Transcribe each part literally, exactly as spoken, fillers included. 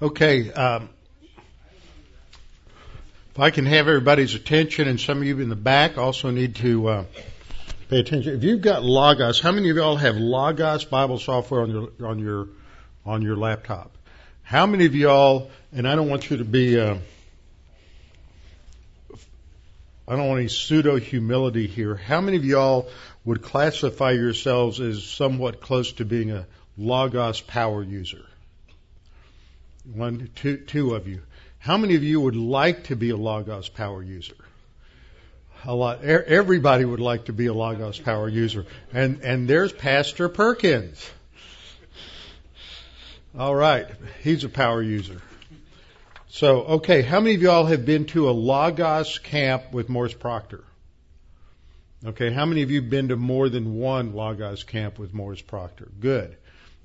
Okay, um, if I can have everybody's attention, and some of you in the back also need to uh, pay attention. If you've got Logos, how many of y'all have Logos Bible software on your on your on your laptop? How many of y'all? And I don't want you to be. Uh, I don't want any pseudo humility here. How many of y'all would classify yourselves as somewhat close to being a Logos power user? One, two, two of you. How many of you would like to be a Logos power user? A lot. Everybody would like to be a Logos power user. And and there's Pastor Perkins. All right, he's a power user. So, okay, how many of y'all have been to a Logos camp with Morris Proctor? Okay, how many of you have been to more than one Logos camp with Morris Proctor? Good,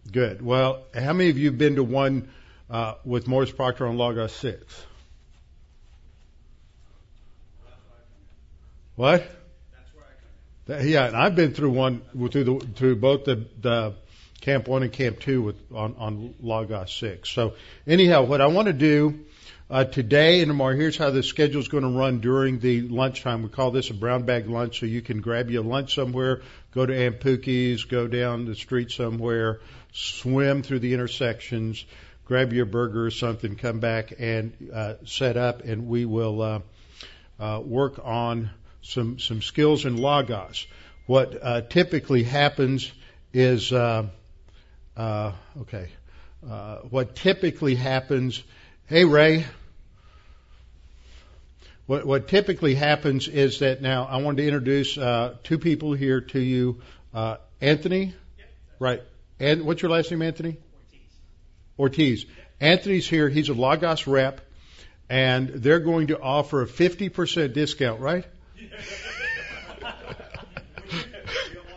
good. Well, how many of you have been to one Uh, with Morris Proctor on Logos six? What? That's where I come in. That, yeah, and I've been through one through the through both the, the Camp One and Camp Two with on, on Logos six. So anyhow, what I want to do uh, today and tomorrow, here's how the schedule is going to run during the lunchtime. We call this a brown bag lunch, so you can grab your lunch somewhere, go to Ampuki's, go down the street somewhere, swim through the intersections, grab your burger or something, come back and uh, set up, and we will uh, uh, work on some some skills in Logos. What uh, typically happens is uh, uh, okay. Uh, what typically happens? Hey Ray. What what typically happens is that now I wanted to introduce uh, two people here to you, uh, Anthony, yep, right? And what's your last name, Anthony? Ortiz. Anthony's here. He's a Logos rep, and they're going to offer a fifty percent discount, right? We're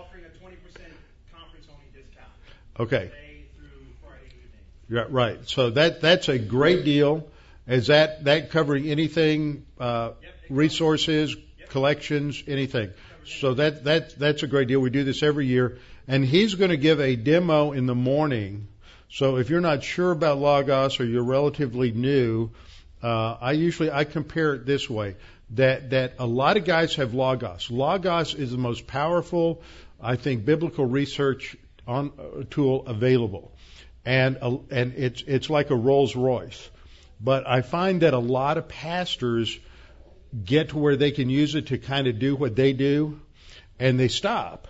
offering a twenty percent conference-only discount. Okay. Today through Friday evening. Yeah, right. So that that's a great deal. Is that, that covering anything, uh, yep, resources, yep, collections, anything? So that, that that's a great deal. We do this every year. And he's going to give a demo in the morning. So if you're not sure about Logos or you're relatively new, uh, I usually, I compare it this way, that, that a lot of guys have Logos. Logos is the most powerful, I think, biblical research on, uh, tool available. And, uh, and it's, it's like a Rolls Royce. But I find that a lot of pastors get to where they can use it to kind of do what they do, and they stop.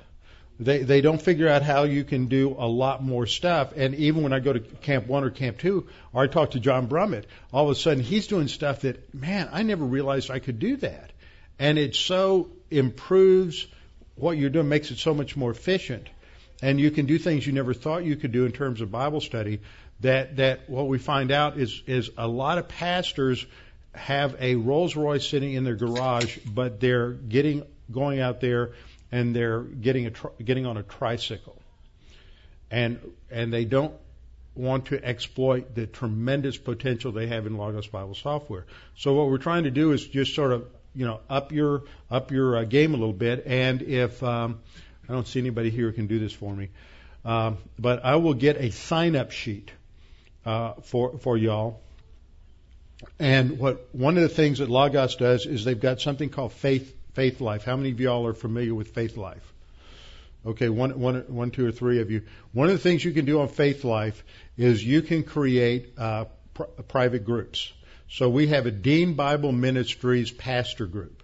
They they don't figure out how you can do a lot more stuff. And even when I go to Camp One or Camp Two, or I talk to John Brummett, all of a sudden he's doing stuff that, man, I never realized I could do that. And it so improves what you're doing, makes it so much more efficient. And you can do things you never thought you could do in terms of Bible study. That, that what we find out is, is a lot of pastors have a Rolls Royce sitting in their garage, but they're getting going out there and they're getting a tri- getting on a tricycle, and and they don't want to exploit the tremendous potential they have in Logos Bible software. So what we're trying to do is just sort of, you know, up your up your uh, game a little bit. And if um, I don't see anybody here who can do this for me, um, but I will get a sign up sheet uh, for for y'all. And what one of the things that Logos does is they've got something called Faith. Faith Life. How many of y'all are familiar with Faith Life? Okay, one, one, one, two, or three of you. One of the things you can do on Faith Life is you can create uh, pr- private groups. So we have a Dean Bible Ministries pastor group.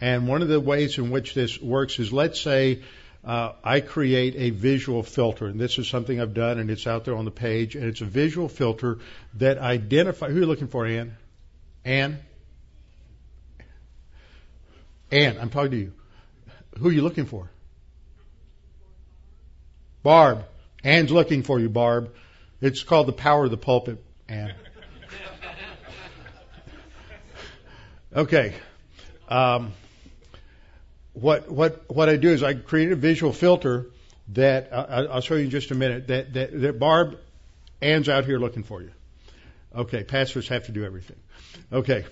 And one of the ways in which this works is, let's say uh, I create a visual filter. And this is something I've done, and it's out there on the page. And it's a visual filter that identifies... Who are you looking for, Ann? Ann? Ann, I'm talking to you. Who are you looking for? Barb. Ann's looking for you, Barb. It's called the power of the pulpit, Ann. Okay. Um, what what what I do is I create a visual filter that I, I'll show you in just a minute. That, that that Barb, Ann's out here looking for you. Okay, pastors have to do everything. Okay.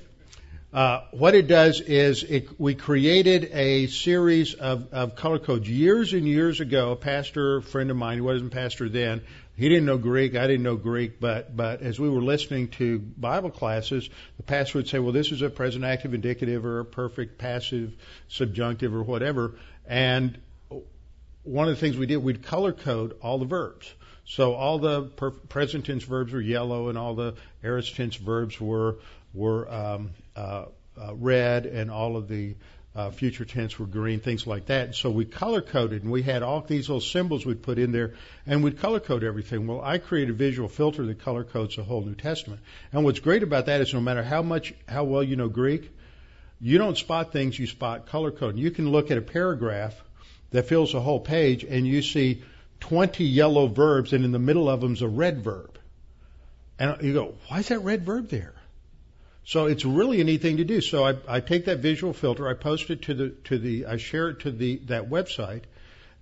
Uh, what it does is it, we created a series of, of color codes years and years ago. A pastor friend of mine, who wasn't a pastor then, He didn't know Greek. I didn't know Greek. But, but as we were listening to Bible classes, the pastor would say, well, this is a present active indicative or a perfect passive subjunctive or whatever. And one of the things we did, we'd color code all the verbs. So all the per- present tense verbs were yellow and all the aorist tense verbs were were um, uh, uh, red and all of the uh, future tense were green, things like that. And so we color coded and we had all these little symbols we'd put in there and we'd color code everything. Well, I created a visual filter that color codes the whole New Testament. And what's great about that is no matter how much, how well you know Greek, you don't spot things, you spot color code. You can look at a paragraph that fills a whole page and you see twenty yellow verbs, and in the middle of them's a red verb. And you go, why is that red verb there? So it's really a neat thing to do. So I, I take that visual filter, I post it to the to the, I share it to the that website,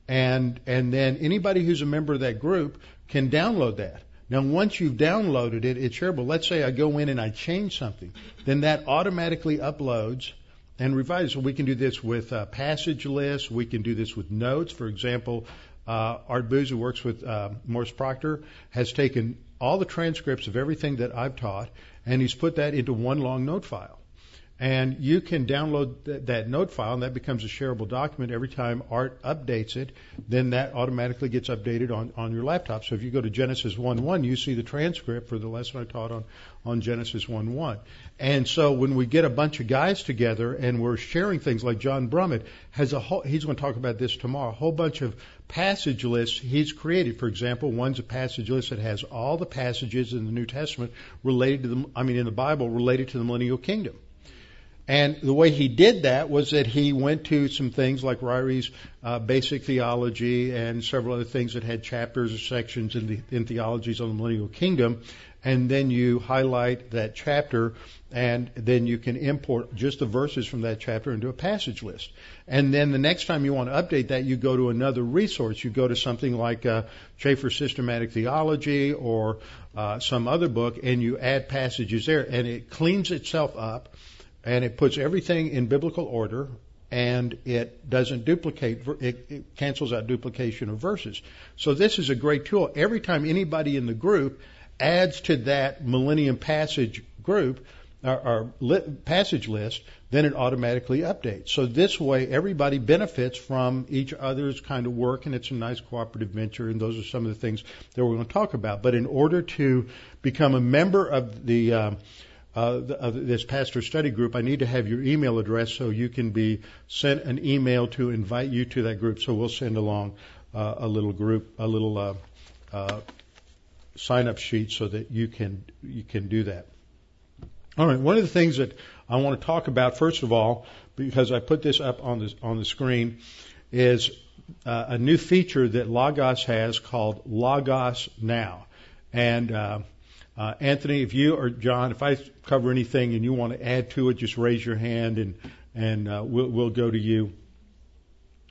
and and then anybody who's a member of that group can download that. Now, once you've downloaded it, it's shareable. Let's say I go in and I change something, then that automatically uploads and revises. So we can do this with uh, passage lists. We can do this with notes, for example. Uh, Art Booz, who works with uh, Morris Proctor, has taken all the transcripts of everything that I've taught, and he's put that into one long note file. And you can download th- that note file, and that becomes a shareable document. Every time Art updates it, then that automatically gets updated on, on your laptop. So if you go to Genesis one one, you see the transcript for the lesson I taught on, on Genesis one one. And so when we get a bunch of guys together and we're sharing things, like John Brummett has a whole, he's going to talk about this tomorrow, a whole bunch of passage lists he's created. For example, one's a passage list that has all the passages in the New Testament related to the, I mean in the Bible related to the millennial kingdom. And the way he did that was that he went to some things like Ryrie's uh, Basic Theology and several other things that had chapters or sections in, the, in theologies on the millennial kingdom, and then you highlight that chapter, and then you can import just the verses from that chapter into a passage list. And then the next time you want to update that, you go to another resource. You go to something like uh, Chafer Systematic Theology or uh, some other book, and you add passages there, and it cleans itself up, and it puts everything in biblical order, and it doesn't duplicate, it, it cancels out duplication of verses. So this is a great tool. Every time anybody in the group adds to that millennium passage group or, or li- passage list, then it automatically updates. So this way, everybody benefits from each other's kind of work, and it's a nice cooperative venture, and those are some of the things that we're going to talk about. But in order to become a member of the um, uh, the, uh, this pastor study group, I need to have your email address so you can be sent an email to invite you to that group. So we'll send along uh, a little group, a little uh, uh, sign-up sheet so that you can you can do that. All right. One of the things that I want to talk about, first of all, because I put this up on the on the screen, is uh, a new feature that Logos has called Logos Now. And uh, uh, Anthony, if you or John, if I cover anything and you want to add to it, just raise your hand and and uh, we'll we'll go to you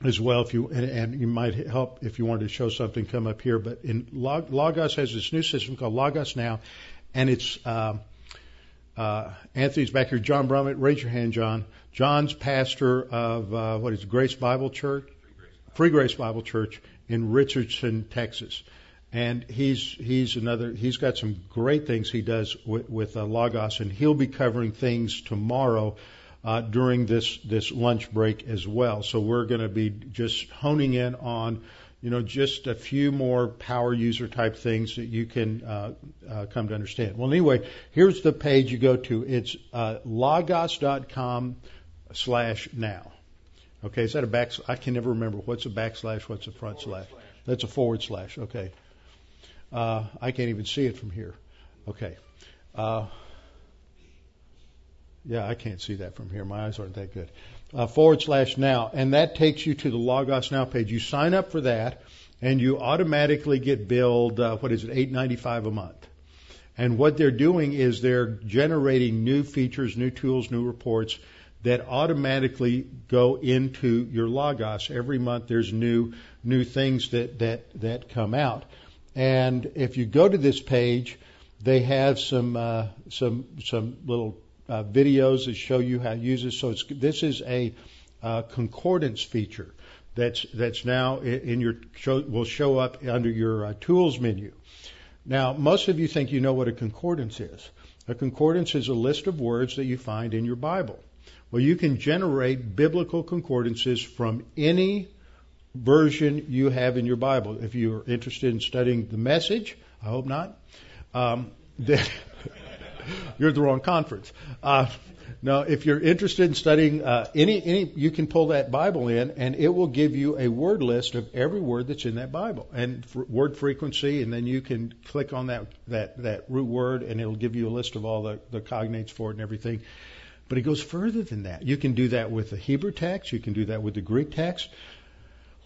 as well, if you and, and you might help if you wanted to show something, come up here. But in Log, Logos has this new system called Logos Now, and it's uh, uh, Anthony's back here. John Brummett, raise your hand, John. John's pastor of uh, what is Grace Bible Church, Free Grace Bible. Free Grace Bible Church in Richardson, Texas, and he's he's another. He's got some great things he does with, with uh, Logos, and he'll be covering things tomorrow. Uh, during this, this lunch break as well. So we're going to be just honing in on, you know, just a few more power user type things that you can uh, uh, come to understand. Well, anyway, here's the page you go to. It's uh, logos.com slash now. Okay, is that a backslash? I can never remember. What's a backslash? What's a front slash? slash? That's a forward slash. Okay. Uh, I can't even see it from here. Okay. Uh, Yeah, I can't see that from here. My eyes aren't that good. Uh, forward slash now. And that takes you to the Logos Now page. You sign up for that, and you automatically get billed, uh, what is it, eight dollars and ninety-five cents a month. And what they're doing is they're generating new features, new tools, new reports that automatically go into your Logos. Every month there's new new things that, that, that come out. And if you go to this page, they have some uh, some some little Uh, videos that show you how to use it. So it's, this is a uh, concordance feature that's that's now in your show, will show up under your uh, tools menu. Now, most of you think you know what a concordance is. A concordance is a list of words that you find in your Bible. Well, you can generate biblical concordances from any version you have in your Bible. If you're interested in studying the Message, I hope not, um, then you're at the wrong conference. Uh, now, if you're interested in studying uh, any, any, you can pull that Bible in, and it will give you a word list of every word that's in that Bible and f- word frequency, and then you can click on that, that, that root word, and it'll give you a list of all the, the cognates for it and everything. But it goes further than that. You can do that with the Hebrew text. You can do that with the Greek text.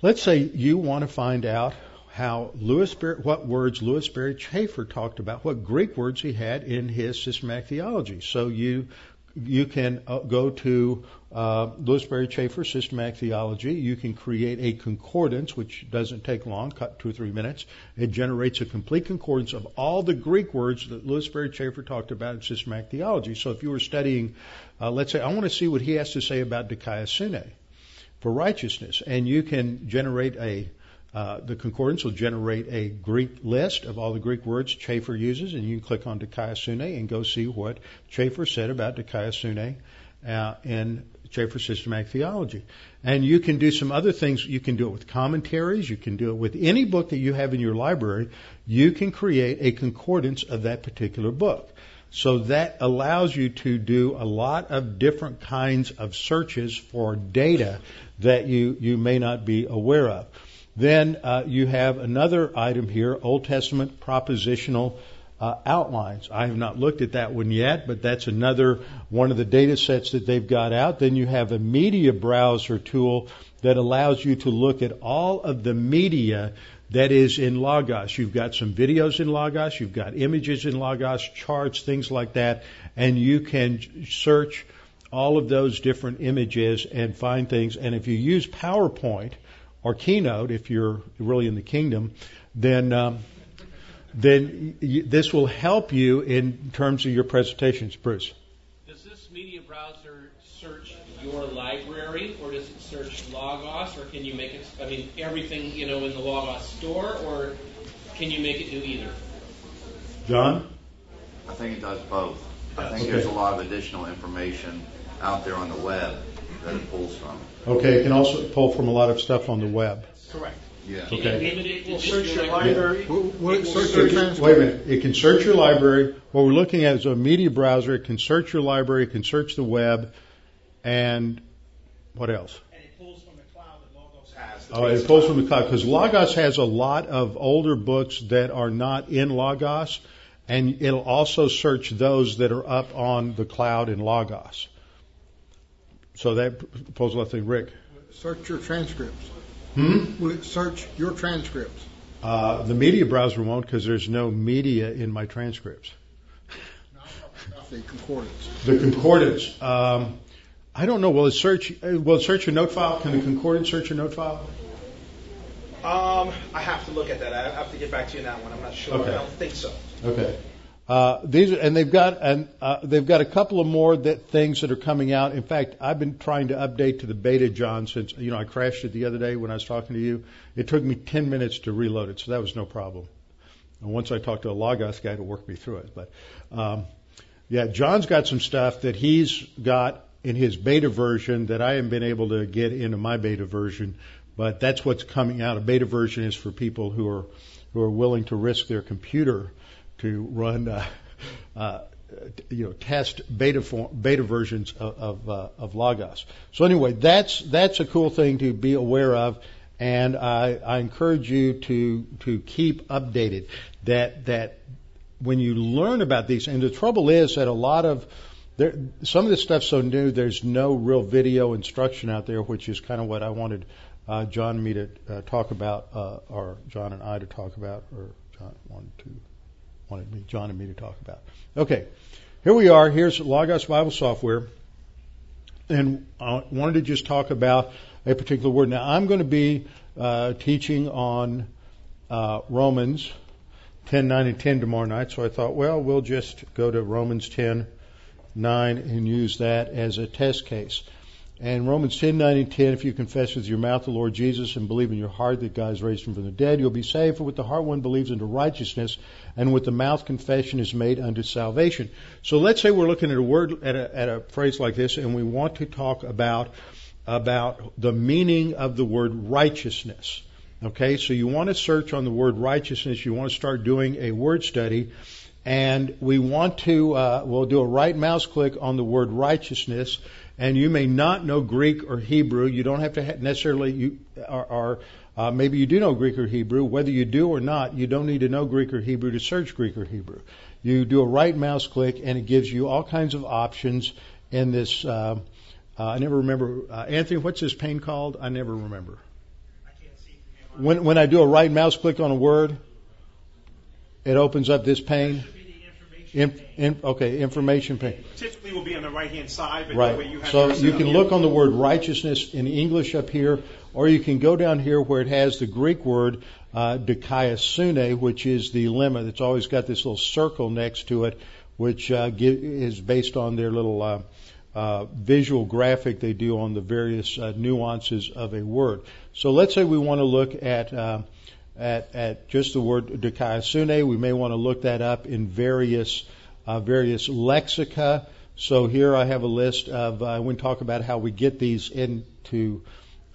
Let's say you want to find out how Lewis Berry, what words Lewis Berry Chafer talked about, what Greek words he had in his systematic theology. So you you can go to uh, Lewis Berry Chafer Systematic Theology. You can create a concordance, which doesn't take long, cut two or three minutes. It generates a complete concordance of all the Greek words that Lewis Berry Chafer talked about in systematic theology. So if you were studying, uh, let's say, I want to see what he has to say about dikaiosune, for righteousness, and you can generate a Uh, the concordance will generate a Greek list of all the Greek words Chafer uses, and you can click on dikaiosune and go see what Chafer said about dikaiosune uh, in Chafer Systematic Theology. And you can do some other things. You can do it with commentaries. You can do it with any book that you have in your library. You can create a concordance of that particular book. So that allows you to do a lot of different kinds of searches for data that you, you may not be aware of. Then uh, you have another item here, Old Testament propositional uh, outlines. I have not looked at that one yet, but that's another one of the data sets that they've got out. Then you have a media browser tool that allows you to look at all of the media that is in Logos. You've got some videos in Logos. You've got images in Logos, charts, things like that. And you can search all of those different images and find things. And if you use PowerPoint or Keynote, if you're really in the kingdom, then um, then y- this will help you in terms of your presentations. Bruce? Does this media browser search your library, or does it search Logos, or can you make it, I mean, everything, you know, in the Logos store, or can you make it do either? John? I think it does both. I think okay. There's a lot of additional information out there on the web that it pulls from. Okay, it can also pull from a lot of stuff on the web. Correct. Yeah. Okay. It, it, it will search your library. Wait a minute. It can search your library. What we're looking at is a media browser. It can search your library. It can search the web. And what else? And it pulls from the cloud that Logos has. Oh, it pulls from the cloud because Logos has a lot of older books that are not in Logos, and it'll also search those that are up on the cloud in Logos. So that pulls a lot of things. Rick? Search your transcripts. Hmm? Will it search your transcripts? Uh, the media browser won't, because there's no media in my transcripts. No, not the concordance. The concordance. Um, I don't know. Will it search? Will it search your note file? Can the concordance search your note file? Um, I have to look at that. I have to get back to you on that one. I'm not sure. Okay. I don't think so. Okay. Uh, these are, and they've got an, uh, they've got a couple of more that things that are coming out. In fact, I've been trying to update to the beta, John, since you know I crashed it the other day when I was talking to you. It took me ten minutes to reload it, so that was no problem. And once I talked to a Logos guy to work me through it, but um, yeah, John's got some stuff that he's got in his beta version that I haven't been able to get into my beta version, but that's what's coming out. A beta version is for people who are who are willing to risk their computer to run, uh, uh, you know, test beta form, beta versions of of, uh, of Logos. So anyway, that's that's a cool thing to be aware of, and I, I encourage you to to keep updated. That that when you learn about these, and the trouble is that a lot of there, some of this stuff's so new. There's no real video instruction out there, which is kind of what I wanted uh, John and me to uh, talk about, uh, or John and I to talk about, or John one two. wanted me, John and me to talk about. Okay, here we are. Here's Logos Bible Software. And I wanted to just talk about a particular word. Now, I'm going to be uh, teaching on uh, Romans ten, nine, and ten tomorrow night. So I thought, well, we'll just go to Romans ten, nine, and use that as a test case. And Romans ten, nine, and ten, if you confess with your mouth the Lord Jesus and believe in your heart that God has raised him from the dead, you'll be saved. For with the heart one believes unto righteousness, and with the mouth confession is made unto salvation. So let's say we're looking at a word, at a, at a phrase like this, and we want to talk about, about the meaning of the word righteousness. Okay, so you want to search on the word righteousness. You want to start doing a word study. And we want to, uh, we'll do a right mouse click on the word righteousness. And you may not know Greek or Hebrew. You don't have to necessarily, you are, are uh, maybe you do know Greek or Hebrew. Whether you do or not, you don't need to know Greek or Hebrew to search Greek or Hebrew. You do a right mouse click, and it gives you all kinds of options in this. Uh, uh, I never remember. Uh, Anthony, what's this pain called? I never remember. I can't see. When, when I do a right mouse click on a word, it opens up this pane. In, in, okay, information pane. Typically will be on the right-hand side. But right. That way you have so you can look on the word righteousness in English up here, or you can go down here where it has the Greek word uh, dikaiosune, which is the lemma that's always got this little circle next to it, which uh, give, is based on their little uh, uh, visual graphic they do on the various uh, nuances of a word. So let's say we want to look at... Uh, At, at just the word dikaiosune. We may want to look that up in various uh, various lexica. So here I have a list of, I uh, wouldn't talk about how we get these into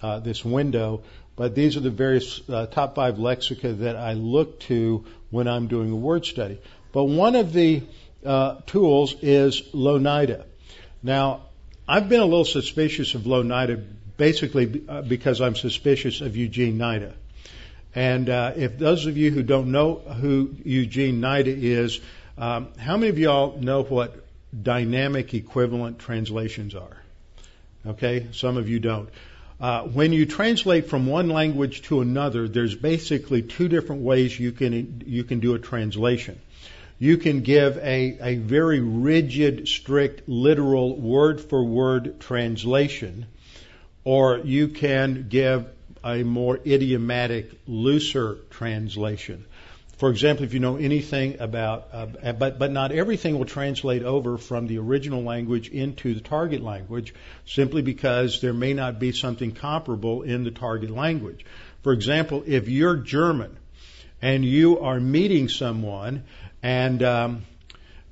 uh, this window, but these are the various uh, top five lexica that I look to when I'm doing a word study. But one of the uh, tools is Louw-Nida. Now, I've been a little suspicious of Louw-Nida basically uh, because I'm suspicious of Eugene Nida. And uh, if those of you who don't know who Eugene Nida is, um, how many of y'all know what dynamic equivalent translations are? Okay, some of you don't. Uh, when you translate from one language to another, there's basically two different ways you can you can do a translation. You can give a, a very rigid, strict, literal word-for-word translation, or you can give a more idiomatic, looser translation. For example, if you know anything about, uh, but but not everything will translate over from the original language into the target language, simply because there may not be something comparable in the target language. For example, if you're German and you are meeting someone and um,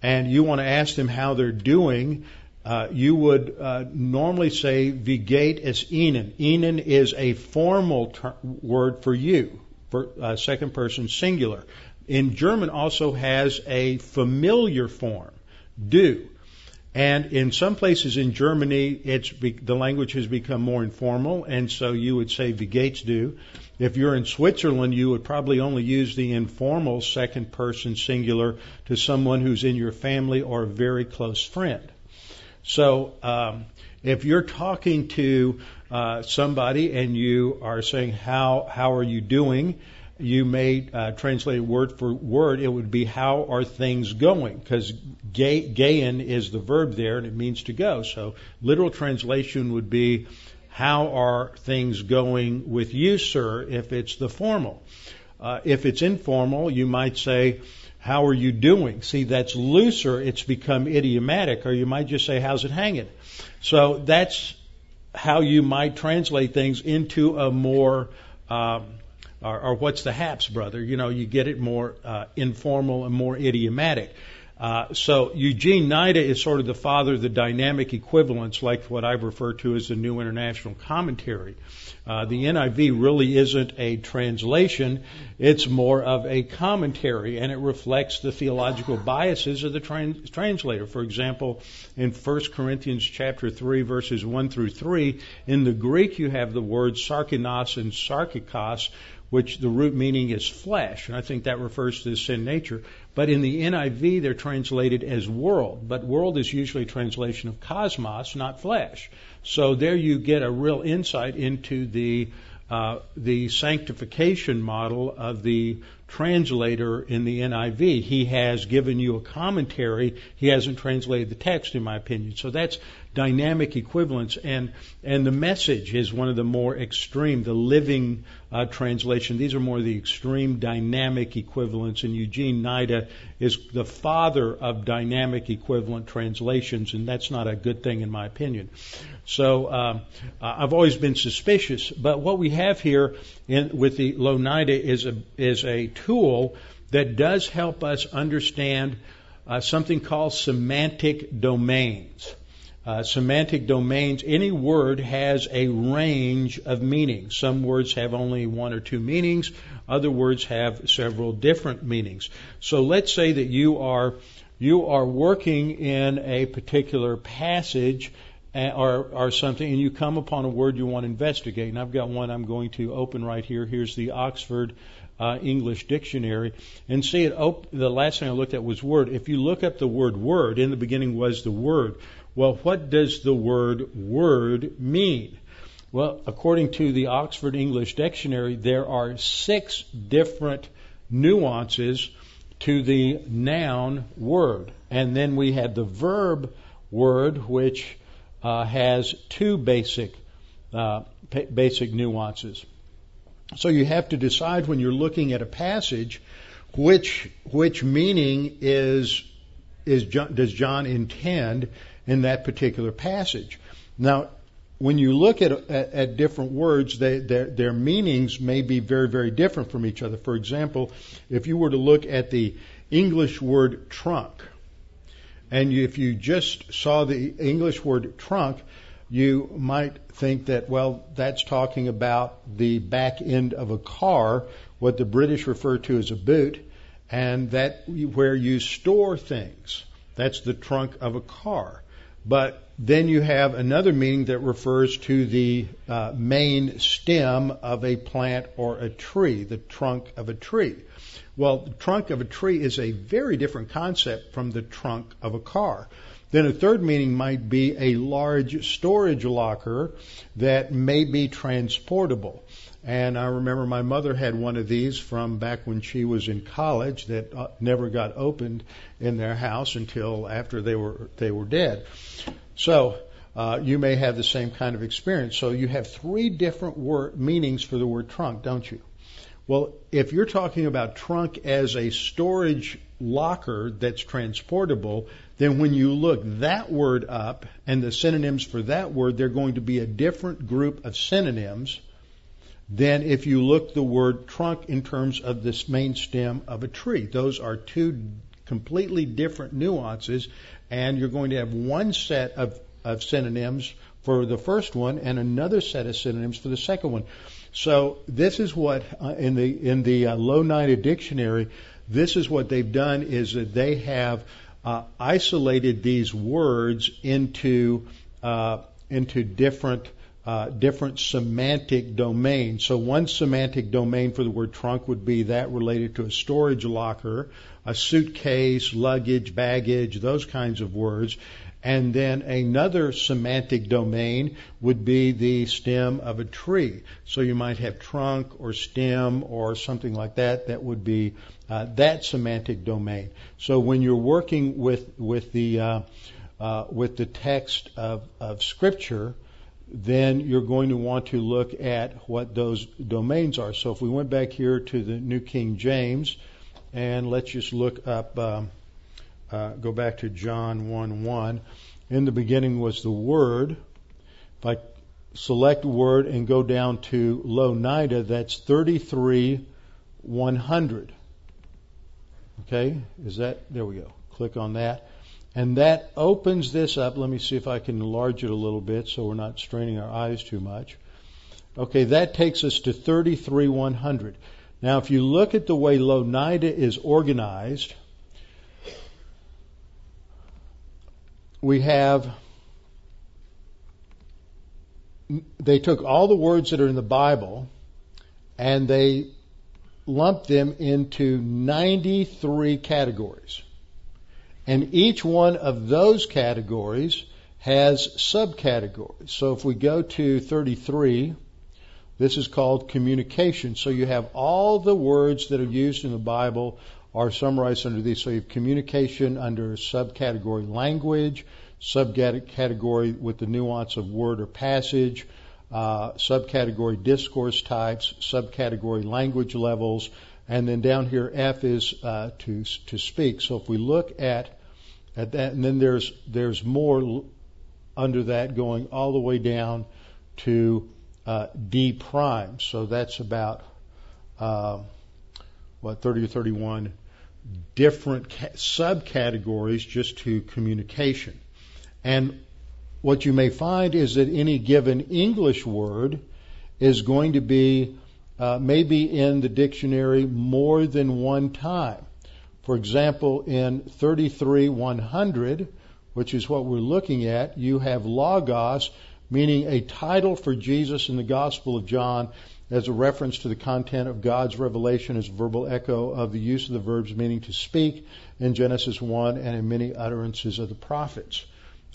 and you want to ask them how they're doing, Uh, you would uh, normally say, wie geht es Ihnen? Ihnen is a formal ter- word for you, for uh, second person singular. In German also has a familiar form, du. And in some places in Germany, it's be- the language has become more informal, and so you would say, wie geht's du? If you're in Switzerland, you would probably only use the informal second person singular to someone who's in your family or a very close friend. So um, if you're talking to uh, somebody and you are saying, how how are you doing, you may uh, translate word for word. It would be, how are things going? Because ge- gehen is the verb there, and it means to go. So literal translation would be, how are things going with you, sir, if it's the formal. Uh, if it's informal, you might say, how are you doing? See, that's looser. It's become idiomatic. Or you might just say, how's it hanging? So that's how you might translate things into a more, um, or, or what's the haps, brother? You know, you get it more uh, informal and more idiomatic. Uh, so Eugene Nida is sort of the father of the dynamic equivalence, like what I refer to as the New International Commentary. Uh, the N I V really isn't a translation. It's more of a commentary, and it reflects the theological biases of the trans- translator. For example, in First Corinthians chapter three, verses one through three, in the Greek you have the words sarkinos and sarkikos, which the root meaning is flesh, and I think that refers to the sin nature. But in the N I V, they're translated as world, but world is usually a translation of cosmos, not flesh. So there you get a real insight into the uh, the sanctification model of the translator in the N I V. He has given you a commentary. He hasn't translated the text, in my opinion. So that's dynamic equivalence. And and the Message is one of the more extreme, the Living uh, translation. These are more the extreme dynamic equivalence. And Eugene Nida is the father of dynamic equivalent translations, and that's not a good thing, in my opinion. So uh, I've always been suspicious. But what we have here in, with the Louw-Nida is a is a tool that does help us understand uh, something called semantic domains. Uh, semantic domains, any word has a range of meanings. Some words have only one or two meanings. Other words have several different meanings. So let's say that you are you are working in a particular passage or, or something, and you come upon a word you want to investigate. And I've got one I'm going to open right here. Here's the Oxford Uh, English Dictionary, and see it. Op- the last thing I looked at was word. If you look up the word word, in the beginning was the word. Well, what does the word word mean? Well, according to the Oxford English Dictionary, there are six different nuances to the noun word. And then we have the verb word, which uh, has two basic, uh, p- basic nuances. So you have to decide when you're looking at a passage, which which meaning is is John, does John intend in that particular passage? Now, when you look at at, at different words, they, their their meanings may be very, very different from each other. For example, if you were to look at the English word trunk, and you, if you just saw the English word trunk, you might think that, well, that's talking about the back end of a car, what the British refer to as a boot, and that where you store things. That's the trunk of a car. But then you have another meaning that refers to the uh, main stem of a plant or a tree, the trunk of a tree. Well, the trunk of a tree is a very different concept from the trunk of a car. Then a third meaning might be a large storage locker that may be transportable. And I remember my mother had one of these from back when she was in college that never got opened in their house until after they were they were dead. So uh, you may have the same kind of experience. So you have three different word meanings for the word trunk, don't you? Well, if you're talking about trunk as a storage locker that's transportable, then when you look that word up and the synonyms for that word, they're going to be a different group of synonyms than if you look the word trunk in terms of this main stem of a tree. Those are two completely different nuances, and you're going to have one set of, of synonyms for the first one and another set of synonyms for the second one. So this is what uh, in the in the uh, Louw-Nida dictionary, this is what they've done, is that they have uh, isolated these words into uh, into different uh, different semantic domains. So one semantic domain for the word trunk would be that related to a storage locker, a suitcase, luggage, baggage, those kinds of words. And then another semantic domain would be the stem of a tree. So you might have trunk or stem or something like that. That would be uh, that semantic domain. So when you're working with with the uh, uh, with the text of, of Scripture, then you're going to want to look at what those domains are. So if we went back here to the New King James, and let's just look up. Um, Uh, go back to John one one. In the beginning was the Word. If I select Word and go down to Louw-Nida, that's thirty-three one hundred. Okay, is that, there we go. Click on that. And that opens this up. Let me see if I can enlarge it a little bit so we're not straining our eyes too much. Okay, that takes us to thirty-three one hundred. Now, if you look at the way Louw-Nida is organized, we have, they took all the words that are in the Bible and they lumped them into ninety-three categories. And each one of those categories has subcategories. So if we go to thirty-three, This is called communication. So you have all the words that are used in the Bible are summarized under these. So you have communication under subcategory language, subcategory with the nuance of word or passage, uh, subcategory discourse types, subcategory language levels, and then down here F is uh, to to speak. So if we look at at that, and then there's there's more under that going all the way down to uh, D prime. So that's about uh, what thirty or thirty-one different ca- subcategories just to communication. And what you may find is that any given English word is going to be uh, maybe in the dictionary more than one time. For example, in thirty-three one hundred, which is what we're looking at, you have Logos, meaning a title for Jesus in the Gospel of John as a reference to the content of God's revelation as a verbal echo of the use of the verbs meaning to speak in Genesis one and in many utterances of the prophets.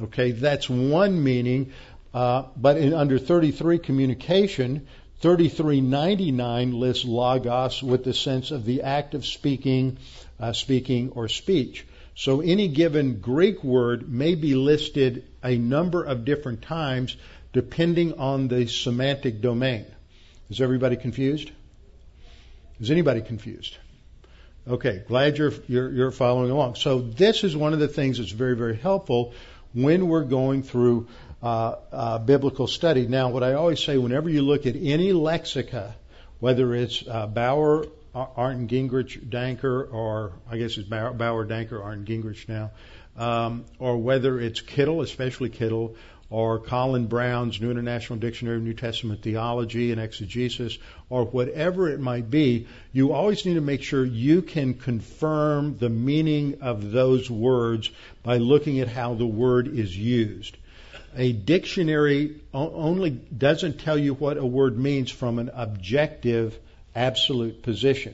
Okay, that's one meaning, uh, but in under thirty-three communication, thirty-three ninety-nine lists Logos with the sense of the act of speaking, uh, speaking or speech. So any given Greek word may be listed a number of different times depending on the semantic domain. Is everybody confused? Is anybody confused? Okay, glad you're, you're, you're following along. So this is one of the things that's very, very helpful when we're going through uh, uh, biblical study. Now, what I always say, whenever you look at any lexica, whether it's uh, Bauer, Arndt, Gingrich, Danker, or I guess it's Bauer, Bauer Danker, Arndt, Gingrich now, um, or whether it's Kittel, especially Kittel, or Colin Brown's New International Dictionary of New Testament Theology and Exegesis, or whatever it might be, you always need to make sure you can confirm the meaning of those words by looking at how the word is used. A dictionary only doesn't tell you what a word means from an objective absolute position.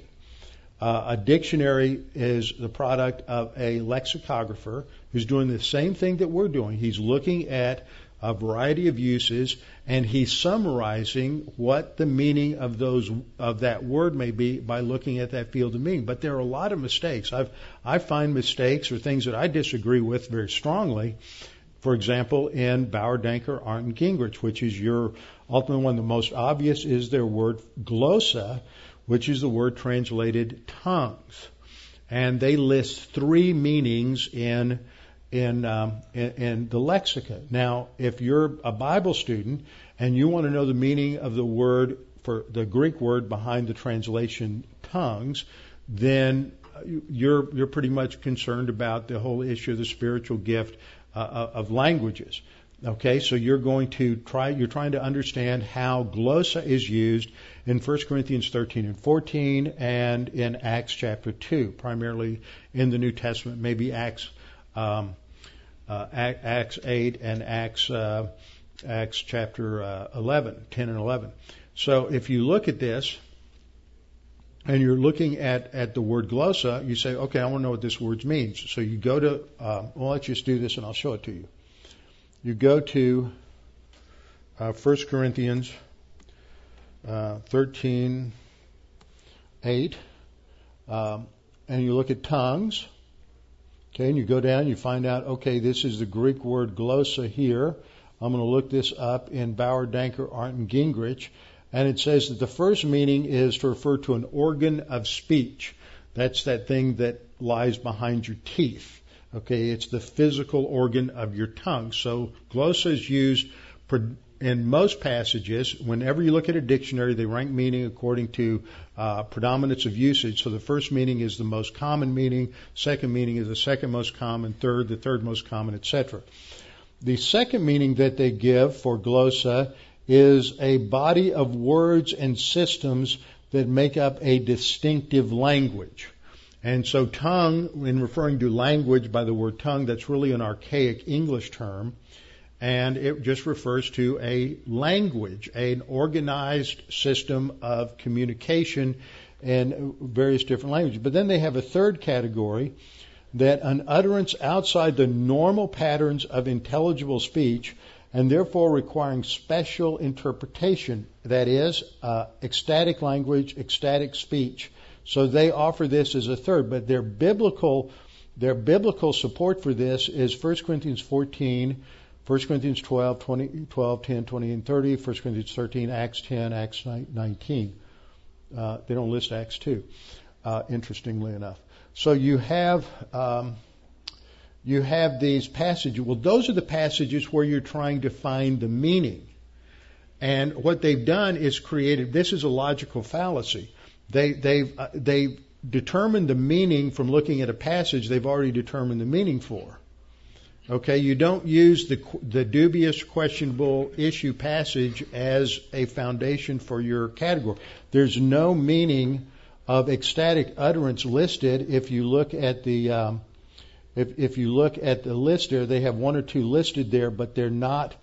Uh, a dictionary is the product of a lexicographer who's doing the same thing that we're doing. He's looking at a variety of uses and he's summarizing what the meaning of those of that word may be by looking at that field of meaning. But there are a lot of mistakes. I've I find mistakes or things that I disagree with very strongly. For example, in Bauer, Danker, Arndt, Gingrich, which is your ultimate one, the most obvious is their word glossa, which is the word translated tongues, and they list three meanings in in, um, in in the lexica. Now, if you're a Bible student and you want to know the meaning of the word for the Greek word behind the translation tongues, then you're you're pretty much concerned about the whole issue of the spiritual gift uh, of languages. Okay, so you're going to try, you're trying to understand how glossa is used in First Corinthians thirteen and fourteen and in Acts chapter two, primarily in the New Testament, maybe Acts, um, uh, Acts eight and Acts, uh, Acts chapter uh, eleven, ten and eleven. So if you look at this and you're looking at, at the word glossa, you say, okay, I want to know what this word means. So you go to, um, well, let's just do this and I'll show it to you. You go to uh, First Corinthians uh, thirteen eight, um, and you look at tongues, okay, and you go down, you find out, okay, this is the Greek word glossa here. I'm going to look this up in Bauer, Danker, Arndt, and Gingrich, and it says that the first meaning is to refer to an organ of speech. That's that thing that lies behind your teeth. Okay, it's the physical organ of your tongue. So glossa is used in most passages. Whenever you look at a dictionary, they rank meaning according to uh, predominance of usage. So the first meaning is the most common meaning. Second meaning is the second most common. Third, the third most common, et cetera. The second meaning that they give for glossa is a body of words and systems that make up a distinctive language. And so tongue, in referring to language by the word tongue, that's really an archaic English term, and it just refers to a language, an organized system of communication in various different languages. But then they have a third category, that an utterance outside the normal patterns of intelligible speech and therefore requiring special interpretation, that is, uh, ecstatic language, ecstatic speech. So they offer this as a third, but their biblical their biblical support for this is First Corinthians fourteen, First Corinthians twelve, twenty, twelve, ten, twenty, and thirty, First Corinthians thirteen, Acts ten, Acts nineteen. Uh, they don't list Acts two, uh, interestingly enough. So you have um, you have these passages. Well, those are the passages where you're trying to find the meaning. And what they've done is created, this is a logical fallacy. They, they've uh, they've determined the meaning from looking at a passage they've already determined the meaning for. Okay, you don't use the the dubious, questionable issue passage as a foundation for your category. There's no meaning of ecstatic utterance listed. If you look at the um, if if you look at the list there, they have one or two listed there, but they're not.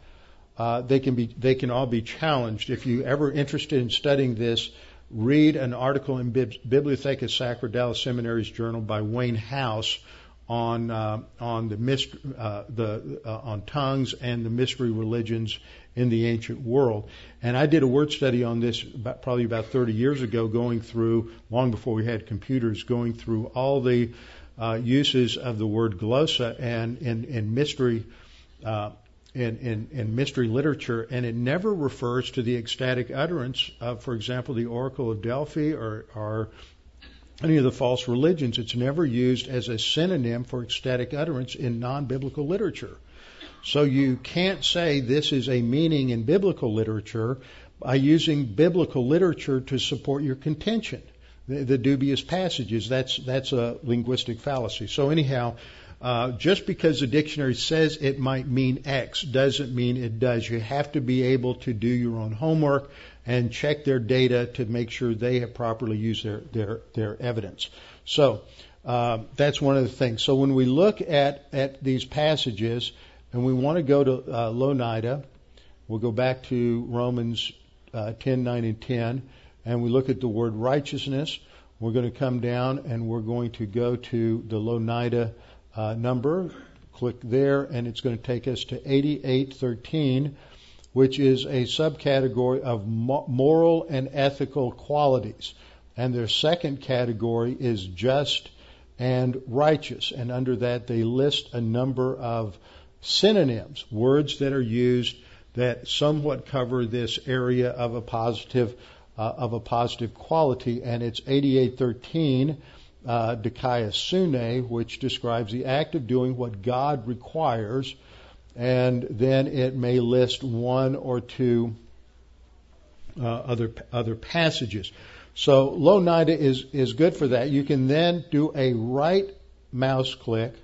Uh, they can be they can all be challenged. If you're ever interested in studying this, read an article in Bibliotheca Sacra, Dallas Seminary's journal, by Wayne House on uh, on the myst- uh, the uh, on tongues and the mystery religions in the ancient world. And I did a word study on this about, probably about thirty years ago, going through, long before we had computers, going through all the uh, uses of the word glossa and in in mystery uh, in, in in mystery literature, and it never refers to the ecstatic utterance of, for example, the Oracle of Delphi or or any of the false religions. It's never used as a synonym for ecstatic utterance in non-biblical literature. So you can't say this is a meaning in biblical literature by using biblical literature to support your contention. The, the dubious passages, that's that's a linguistic fallacy. So anyhow, uh, just because the dictionary says it might mean X doesn't mean it does. You have to be able to do your own homework and check their data to make sure they have properly used their their, their evidence. So uh, that's one of the things. So when we look at, at these passages, and we want to go to uh, Louw-Nida, we'll go back to Romans uh, ten, nine, and ten, and we look at the word righteousness. We're going to come down, and we're going to go to the Louw-Nida uh, number. Click there, and it's going to take us to eighty-eight thirteen. Which is a subcategory of moral and ethical qualities. And their second category is just and righteous. And under that, they list a number of synonyms, words that are used that somewhat cover this area of a positive, uh, of a positive quality. And it's eighty-eight thirteen, uh, dikaiosune, which describes the act of doing what God requires. And then it may list one or two uh, other other passages. So Louw-Nida is is good for that. You can then do a right mouse click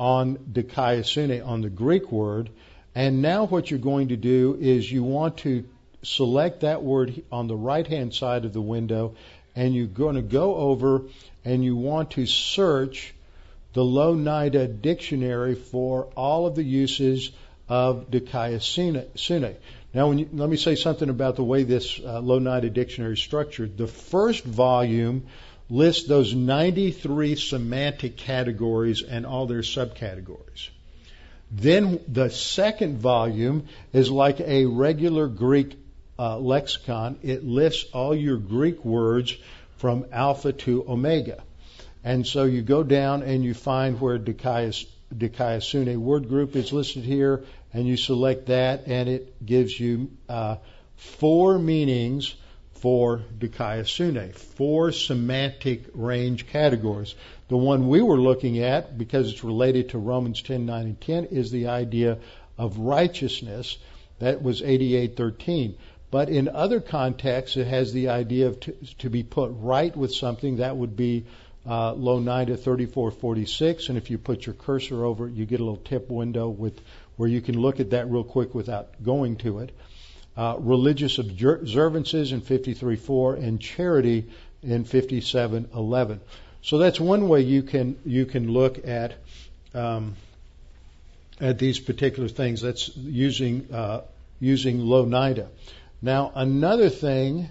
on dikaiosune, on the Greek word, and now what you're going to do is you want to select that word on the right hand side of the window, and you're going to go over and you want to search the Louw-Nida dictionary for all of the uses of dikaiosune. Now, when you, let me say something about the way this uh, Louw-Nida dictionary is structured. The first volume lists those ninety-three semantic categories and all their subcategories. Then the second volume is like a regular Greek uh, lexicon. It lists all your Greek words from alpha to omega. And so you go down and you find where dikaiosune word group is listed here, and you select that, and it gives you uh, four meanings for dikaiosune, four semantic range categories. The one we were looking at, because it's related to Romans ten, nine, and ten, is the idea of righteousness. That was eighty-eight thirteen. But in other contexts, it has the idea of to, to be put right with something. That would be Uh, Louw-Nida thirty-four forty-six, and if you put your cursor over it, you get a little tip window with where you can look at that real quick without going to it. Uh, religious observances in fifty-three four, and charity in fifty-seven eleven. So that's one way you can you can look at um, at these particular things. That's using uh, using Louw-Nida. Now another thing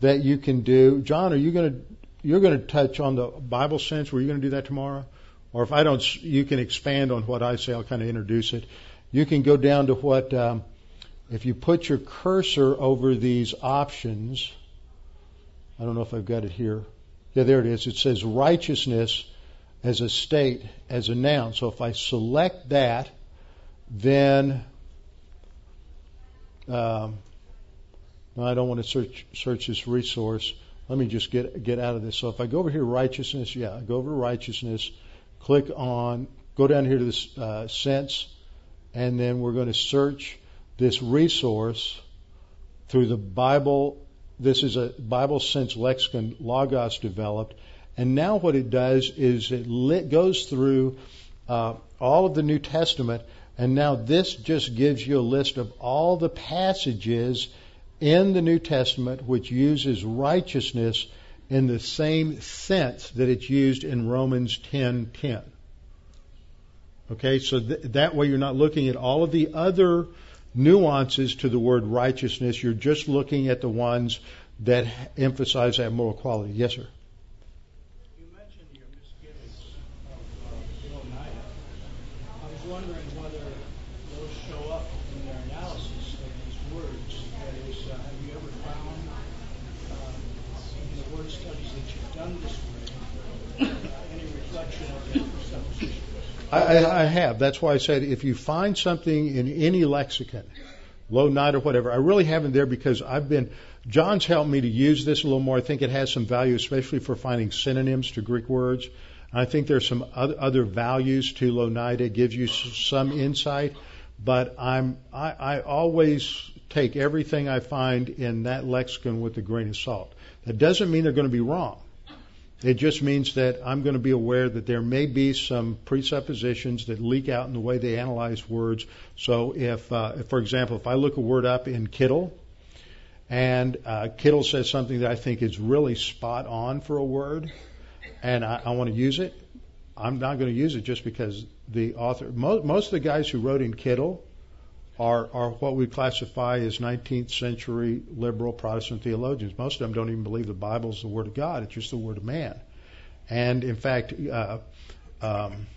that you can do, John, are you going to You're going to touch on the Bible sense. Were you going to do that tomorrow? Or if I don't, you can expand on what I say. I'll kind of introduce it. you can go down to what, um, if you put your cursor over these options, I don't know if I've got it here. Yeah, there it is. It says righteousness as a state, as a noun. So if I select that, then um, no, I don't want to search search this resource. Let me just get get out of this. So if I go over here, righteousness, yeah, I go over to righteousness, click on, go down here to this uh, sense, and then we're going to search this resource through the Bible. This is a Bible Sense lexicon Logos developed. And now what it does is it lit, goes through uh, all of the New Testament, and now this just gives you a list of all the passages in the New Testament which uses righteousness in the same sense that it's used in Romans ten ten. Okay, so th- that way you're not looking at all of the other nuances to the word righteousness. You're just looking at the ones that emphasize that moral quality. Yes, sir? I, I have. That's why I said if you find something in any lexicon, Louw-Nida or whatever, I really haven't there because I've been, John's helped me to use this a little more. I think it has some value, especially for finding synonyms to Greek words. I think there's some other, other values to Louw-Nida. It gives you some insight, but I'm, I, I always take everything I find in that lexicon with a grain of salt. That doesn't mean they're going to be wrong. It just means that I'm going to be aware that there may be some presuppositions that leak out in the way they analyze words. So if, uh, if for example, if I look a word up in Kittel, and uh, Kittel says something that I think is really spot on for a word, and I, I want to use it, I'm not going to use it just because the author, most, most of the guys who wrote in Kittel are, are what we classify as nineteenth century liberal Protestant theologians. Most of them don't even believe the Bible is the Word of God. It's just the Word of man. And, in fact, uh, um,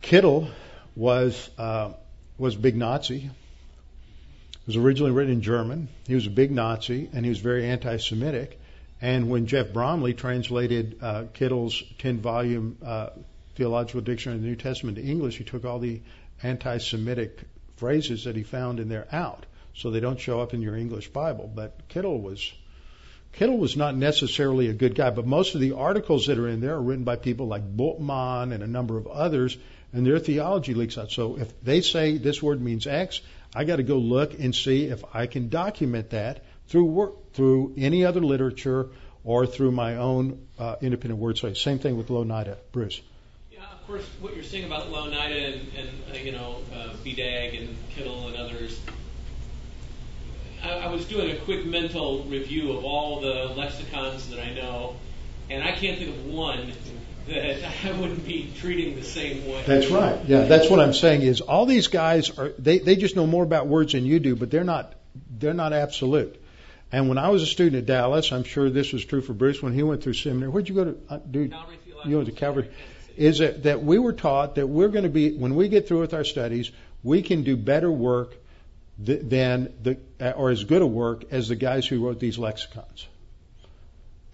Kittel was uh, was a big Nazi. It was originally written in German. He was a big Nazi, and he was very anti-Semitic. And when Jeff Bromley translated uh, Kittel's ten-volume uh, Theological Dictionary of the New Testament to English, he took all the anti-Semitic phrases that he found in there out, so they don't show up in your English Bible. But Kittel was Kittel was not necessarily a good guy, but most of the articles that are in there are written by people like Bultmann and a number of others, and their theology leaks out. So if they say this word means X, I got to go look and see if I can document that through work, through any other literature or through my own uh, independent word study. Same thing with Louw-Nida. Bruce. Of course, what you're saying about Louw-Nida and, and uh, you know, uh, B D A G and Kittel and others, I, I was doing a quick mental review of all the lexicons that I know, and I can't think of one that I wouldn't be treating the same way. That's right. Yeah, that's what I'm saying is all these guys are they, they just know more about words than you do, but they're not they're not absolute. And when I was a student at Dallas, I'm sure this was true for Bruce when he went through seminary. Where'd you go to, uh, dude? Calvary Theological. You went to Calvary. Is that, that we were taught that we're going to be, when we get through with our studies, we can do better work th- than the, or as good a work as the guys who wrote these lexicons.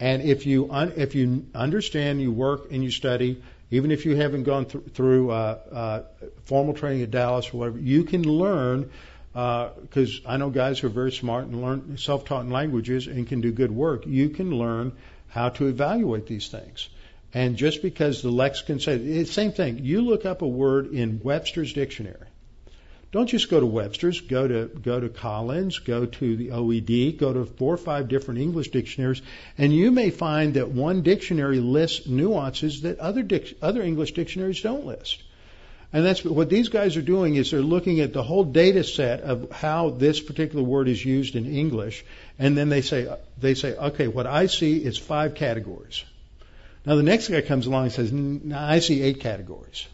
And if you un- if you understand, you work and you study, even if you haven't gone th- through uh, uh, formal training at Dallas or whatever, you can learn. Because uh, I know guys who are very smart and learn self-taught in languages and can do good work. You can learn how to evaluate these things. And just because the lexicon says it's the same thing, you look up a word in Webster's dictionary. Don't just go to Webster's, go to go to Collins, go to the O E D, go to four or five different English dictionaries, and you may find that one dictionary lists nuances that other dic- other English dictionaries don't list. And that's what these guys are doing is they're looking at the whole data set of how this particular word is used in English, and then they say they say, okay, what I see is five categories. Now, the next guy comes along and says, nah, I see eight categories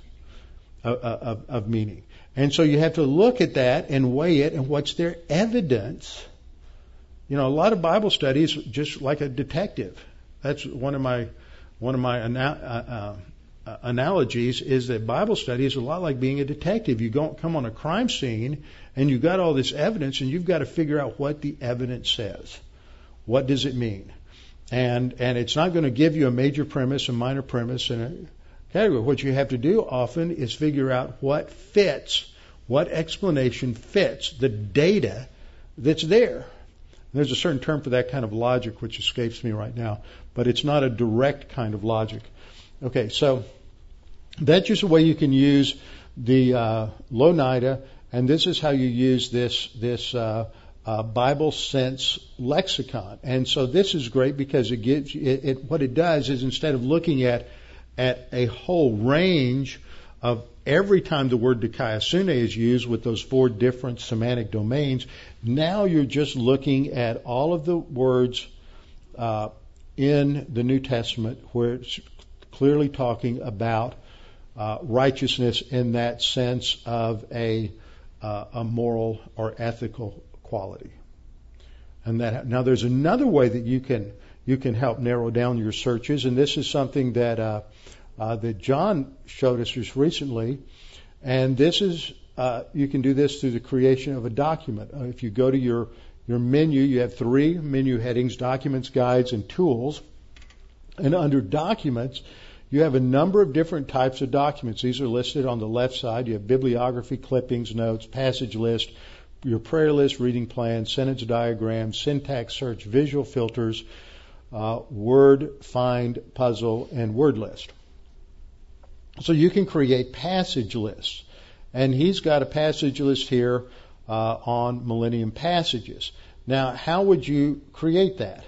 of, of, of meaning. And so you have to look at that and weigh it and what's their evidence. You know, a lot of Bible studies, just like a detective. That's one of my one of my uh, uh, uh, analogies is that Bible study is a lot like being a detective. You don't come on a crime scene and you've got all this evidence and you've got to figure out what the evidence says. What does it mean? And and it's not going to give you a major premise, a minor premise, and a category. What you have to do often is figure out what fits, what explanation fits the data that's there. There's a certain term for that kind of logic which escapes me right now, but it's not a direct kind of logic. Okay, so that's just a way you can use the uh, Louw-Nida, and this is how you use this this uh, uh, Bible Sense lexicon. And so this is great because it gives it, it what it does is instead of looking at at a whole range of every time the word dikaiosune is used with those four different semantic domains, now you're just looking at all of the words uh, in the New Testament where it's clearly talking about uh, righteousness in that sense of a, uh, a moral or ethical quality. And that now there's another way that you can you can help narrow down your searches, and this is something that. Uh, Uh, that John showed us just recently, and this is uh, you can do this through the creation of a document. Uh, if you go to your your menu, you have three menu headings: documents, guides, and tools. And under documents, you have a number of different types of documents. These are listed on the left side. You have bibliography, clippings, notes, passage list, your prayer list, reading plan, sentence diagrams, syntax search, visual filters, uh, word find, puzzle, and word list. So you can create passage lists, and he's got a passage list here uh, on Millennium Passages. Now, how would you create that?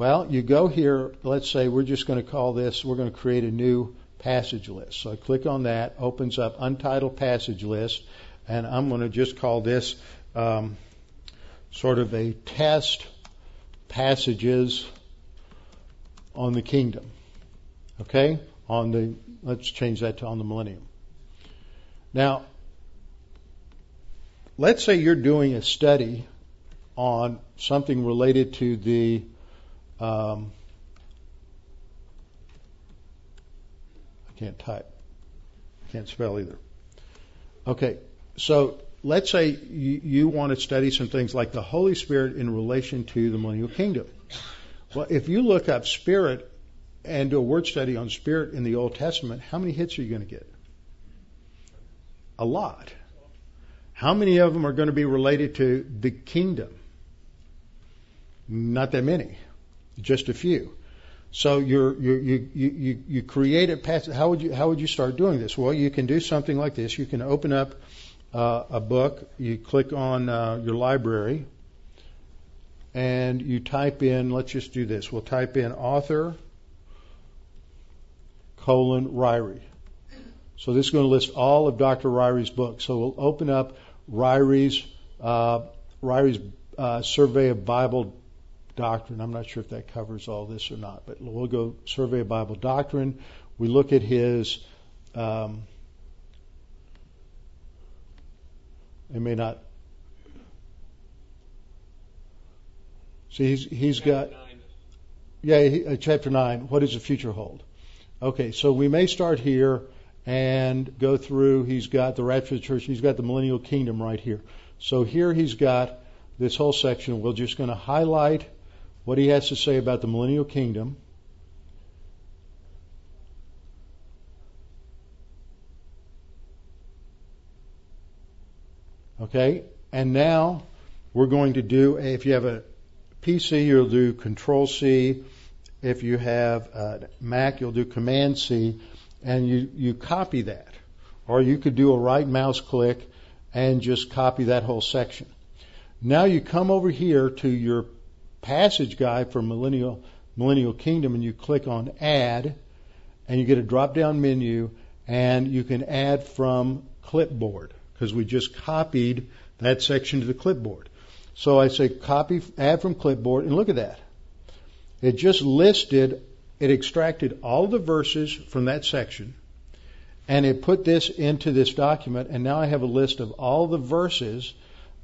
Well, you go here. Let's say we're just going to call this, we're going to create a new passage list. So I click on that, opens up Untitled Passage List, and I'm going to just call this um, sort of a test passages on the kingdom. Okay? On the let's change that to on the millennium. Now, let's say you're doing a study on something related to the um, I can't type, can't spell either. Okay, so let's say you, you want to study some things like the Holy Spirit in relation to the millennial kingdom. Well, if you look up Spirit and do a word study on Spirit in the Old Testament, how many hits are you going to get? A lot. How many of them are going to be related to the kingdom? Not that many, just a few. So you're, you're, you you you you create a passage. How would you how would you start doing this? Well, you can do something like this. You can open up uh, a book. You click on uh, your library, and you type in. Let's just do this. We'll type in author. colon Ryrie. So this is going to list all of Doctor Ryrie's books. So we'll open up Ryrie's uh, Ryrie's uh, Survey of Bible Doctrine. I'm not sure if that covers all this or not, but we'll go Survey of Bible Doctrine. We look at his. Um, it may not. See, he's he's got. Yeah, he, uh, chapter nine. What does the future hold? Okay, so we may start here and go through. He's got the rapture of the church. He's got the millennial kingdom right here. So here he's got this whole section. We're just going to highlight what he has to say about the millennial kingdom. Okay, and now we're going to do, if you have a P C, you'll do Control C. If you have a Mac, you'll do Command C, and you, you copy that. Or you could do a right mouse click and just copy that whole section. Now you come over here to your passage guide for Millennial, Millennial Kingdom, and you click on Add, and you get a drop-down menu, and you can add from clipboard, because we just copied that section to the clipboard. So I say copy, add from clipboard, and look at that. It just listed, it extracted all the verses from that section, and it put this into this document, and now I have a list of all the verses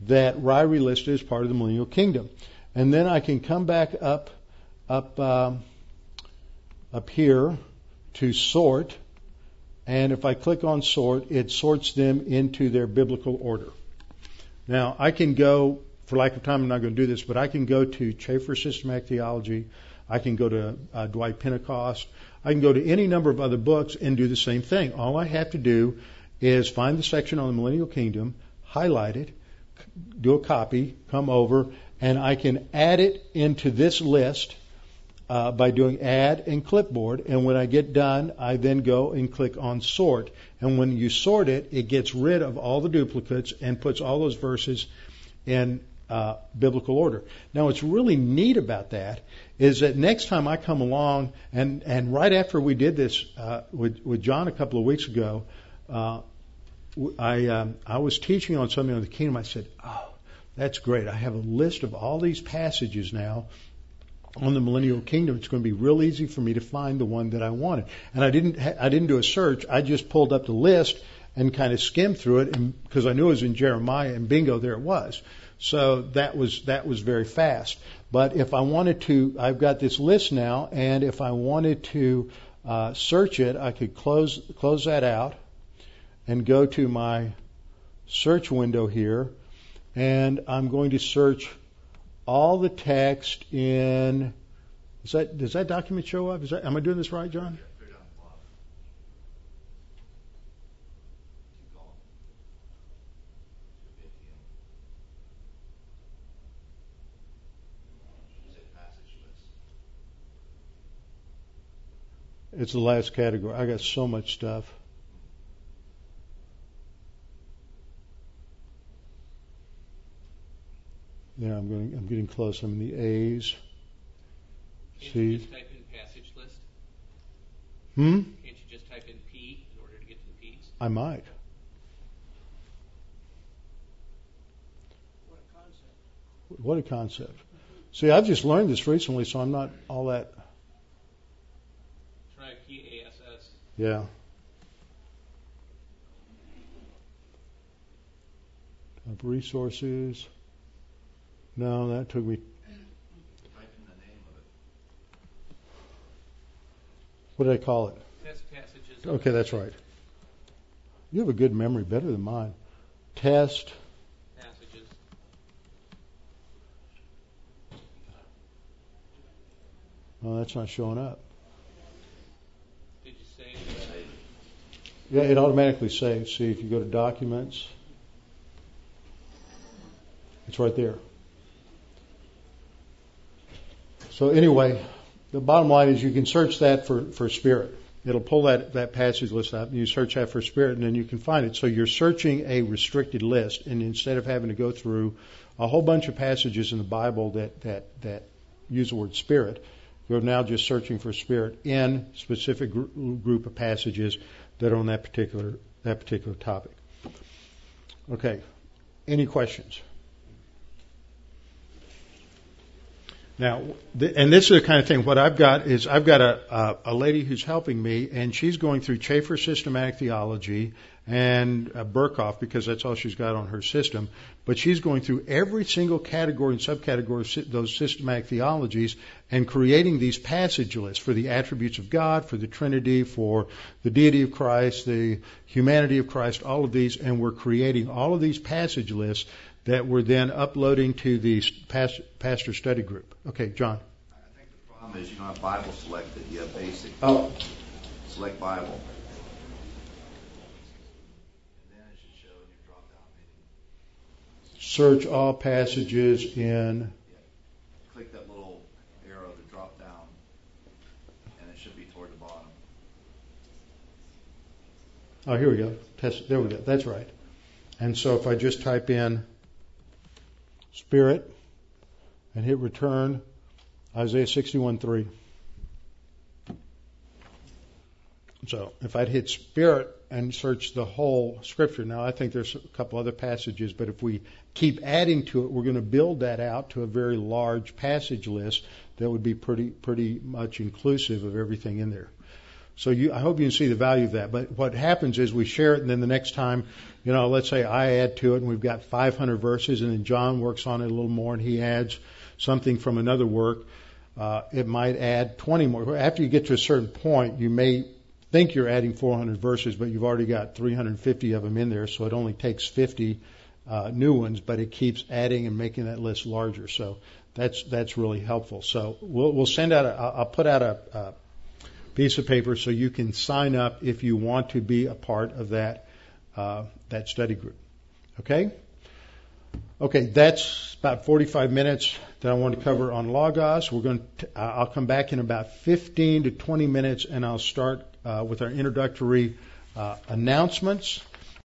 that Ryrie listed as part of the Millennial Kingdom. And then I can come back up up, um, up here to sort, And if I click on sort, it sorts them into their biblical order. Now, I can go, for lack of time, I'm not going to do this, but I can go to Chafer Systematic Theology. I can go to uh, Dwight Pentecost. I can go to any number of other books and do the same thing. All I have to do is find the section on the millennial kingdom, highlight it, do a copy, come over, and I can add it into this list uh, by doing add and clipboard. And when I get done, I then go and click on sort. And when you sort it, it gets rid of all the duplicates and puts all those verses in uh, biblical order. Now, what's really neat about that is that next time I come along, and, and right after we did this uh, with, with John a couple of weeks ago, uh, I um, I was teaching on something on the kingdom. I said, oh, that's great. I have a list of all these passages now on the millennial kingdom. It's going to be real easy for me to find the one that I wanted. And I didn't ha- I didn't do a search. I just pulled up the list and kind of skimmed through it, and because I knew it was in Jeremiah, and bingo, there it was. So that was that was very fast. But if I wanted to, I've got this list now, and if I wanted to uh, search it, I could close close that out and go to my search window here, and I'm going to search all the text in, is that, does that document show up? Is that, am I doing this right, John? It's the last category. I got so much stuff. Yeah, I'm going. I'm getting close. I'm in the A's. Can't C's. You just type in passage list? Hmm? Can't you just type in P in order to get to the P's? I might. What a concept! What a concept! See, I've just learned this recently, so I'm not all that. Try P A S S. Yeah. Type resources. No, that took me. What did I call it? Test passages. Okay, that's right. You have a good memory, better than mine. Test passages. Oh, that's not showing up. Did you save it? Yeah, it automatically saves. See, if you go to Documents, it's right there. So anyway, the bottom line is you can search that for, for spirit. It'll pull that, that passage list out, and you search that for spirit, and then you can find it. So you're searching a restricted list, and instead of having to go through a whole bunch of passages in the Bible that, that, that use the word spirit, you're now just searching for spirit in specific gr- group of passages that are on that particular, that particular topic. Okay, any questions? Now, and this is the kind of thing, what I've got is I've got a, a, a lady who's helping me, and she's going through Chafer Systematic Theology and uh, Berkhof, because that's all she's got on her system. But she's going through every single category and subcategory of those systematic theologies and creating these passage lists for the attributes of God, for the Trinity, for the deity of Christ, the humanity of Christ, all of these. And we're creating all of these passage lists that we're then uploading to the pastor study group. Okay, John. I think the problem is you don't have Bible selected. You have basic. Oh. Select Bible. And then it should show in your drop down menu. Search all passages in. Yeah. Click that little arrow to drop down, and it should be toward the bottom. Oh, here we go. Test. There we go. That's right. And so if I just type in spirit and hit return, Isaiah sixty-one three. So if I'd hit spirit and search the whole scripture, now I think there's a couple other passages, but if we keep adding to it, we're going to build that out to a very large passage list that would be pretty pretty much inclusive of everything in there. So you, I hope you can see the value of that. But what happens is we share it, and then the next time, you know, let's say I add to it, and we've got five hundred verses, and then John works on it a little more, and he adds something from another work. Uh, it might add twenty more. After you get to a certain point, you may think you're adding four hundred verses, but you've already got three hundred fifty of them in there, so it only takes fifty uh, new ones, but it keeps adding and making that list larger. So that's that's really helpful. So we'll we'll send out a, I'll put out a, a piece of paper so you can sign up if you want to be a part of that uh, that study group. Okay. Okay, that's about forty-five minutes that I want to cover on Logos. We're going to, I'll come back in about fifteen to twenty minutes, and I'll start uh, with our introductory uh, announcements.